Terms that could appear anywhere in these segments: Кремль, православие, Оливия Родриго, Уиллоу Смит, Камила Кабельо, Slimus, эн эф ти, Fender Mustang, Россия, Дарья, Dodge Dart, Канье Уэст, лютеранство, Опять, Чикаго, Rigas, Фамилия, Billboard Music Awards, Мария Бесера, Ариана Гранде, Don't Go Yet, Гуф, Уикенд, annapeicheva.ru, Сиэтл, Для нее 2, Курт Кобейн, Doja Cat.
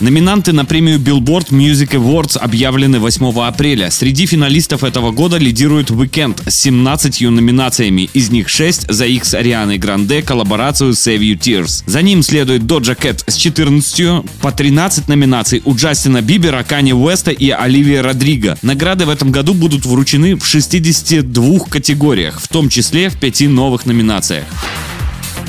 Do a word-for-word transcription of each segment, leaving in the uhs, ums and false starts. Номинанты на премию Billboard Music Awards объявлены восьмого апреля. Среди финалистов этого года лидирует Уикенд с семнадцатью номинациями, из них шесть за их с Арианой Гранде коллаборацию Save You Tears. За ним следует Doja Cat с четырнадцатью, по тринадцать номинаций у Джастина Бибера, Канье Уэста и Оливии Родриго. Награды в этом году будут вручены в шестидесяти двух категориях, в том числе в пяти новых номинациях.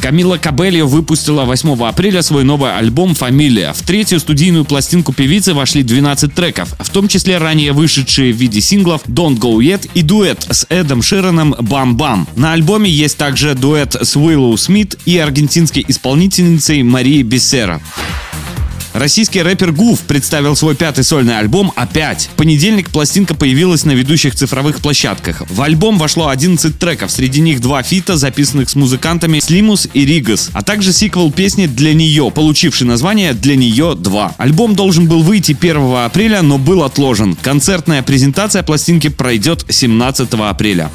Камила Кабельо выпустила восьмого апреля свой новый альбом «Фамилия». В третью студийную пластинку певицы вошли двенадцать треков, в том числе ранее вышедшие в виде синглов «Don't Go Yet» и дуэт с Эдом Шираном «Бам-бам». На альбоме есть также дуэт с Уиллоу Смит и аргентинской исполнительницей Марией Бесера. Российский рэпер Гуф представил свой пятый сольный альбом «Опять». В понедельник пластинка появилась на ведущих цифровых площадках. В альбом вошло одиннадцать треков, среди них два фита, записанных с музыкантами Slimus и Rigas, а также сиквел песни «Для нее», получивший название «Для нее два». Альбом должен был выйти первого апреля, но был отложен. Концертная презентация пластинки пройдет семнадцатого апреля.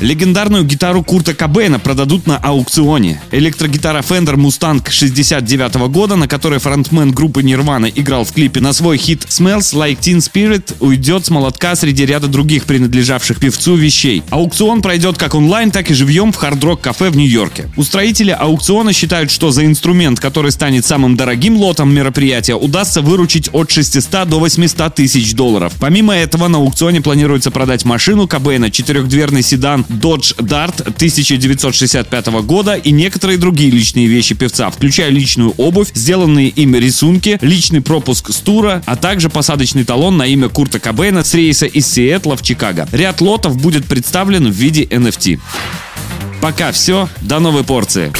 Легендарную гитару Курта Кобейна продадут на аукционе. Электрогитара Fender Mustang шестьдесят девятого года, на которой фронтмен группы Nirvana играл в клипе на свой хит Smells Like Teen Spirit, уйдет с молотка среди ряда других принадлежавших певцу вещей. Аукцион пройдет как онлайн, так и живьем в хард-рок-кафе в Нью-Йорке. Устроители аукциона считают, что за инструмент, который станет самым дорогим лотом мероприятия, удастся выручить от шестисот до восьмисот тысяч долларов. Помимо этого, на аукционе планируется продать машину Кобейна, четырехдверный седан Dodge Dart тысяча девятьсот шестьдесят пятого года и некоторые другие личные вещи певца, включая личную обувь, сделанные им рисунки, личный пропуск с тура, а также посадочный талон на имя Курта Кобейна с рейса из Сиэтла в Чикаго. Ряд лотов будет представлен в виде эн эф ти. Пока все, до новой порции.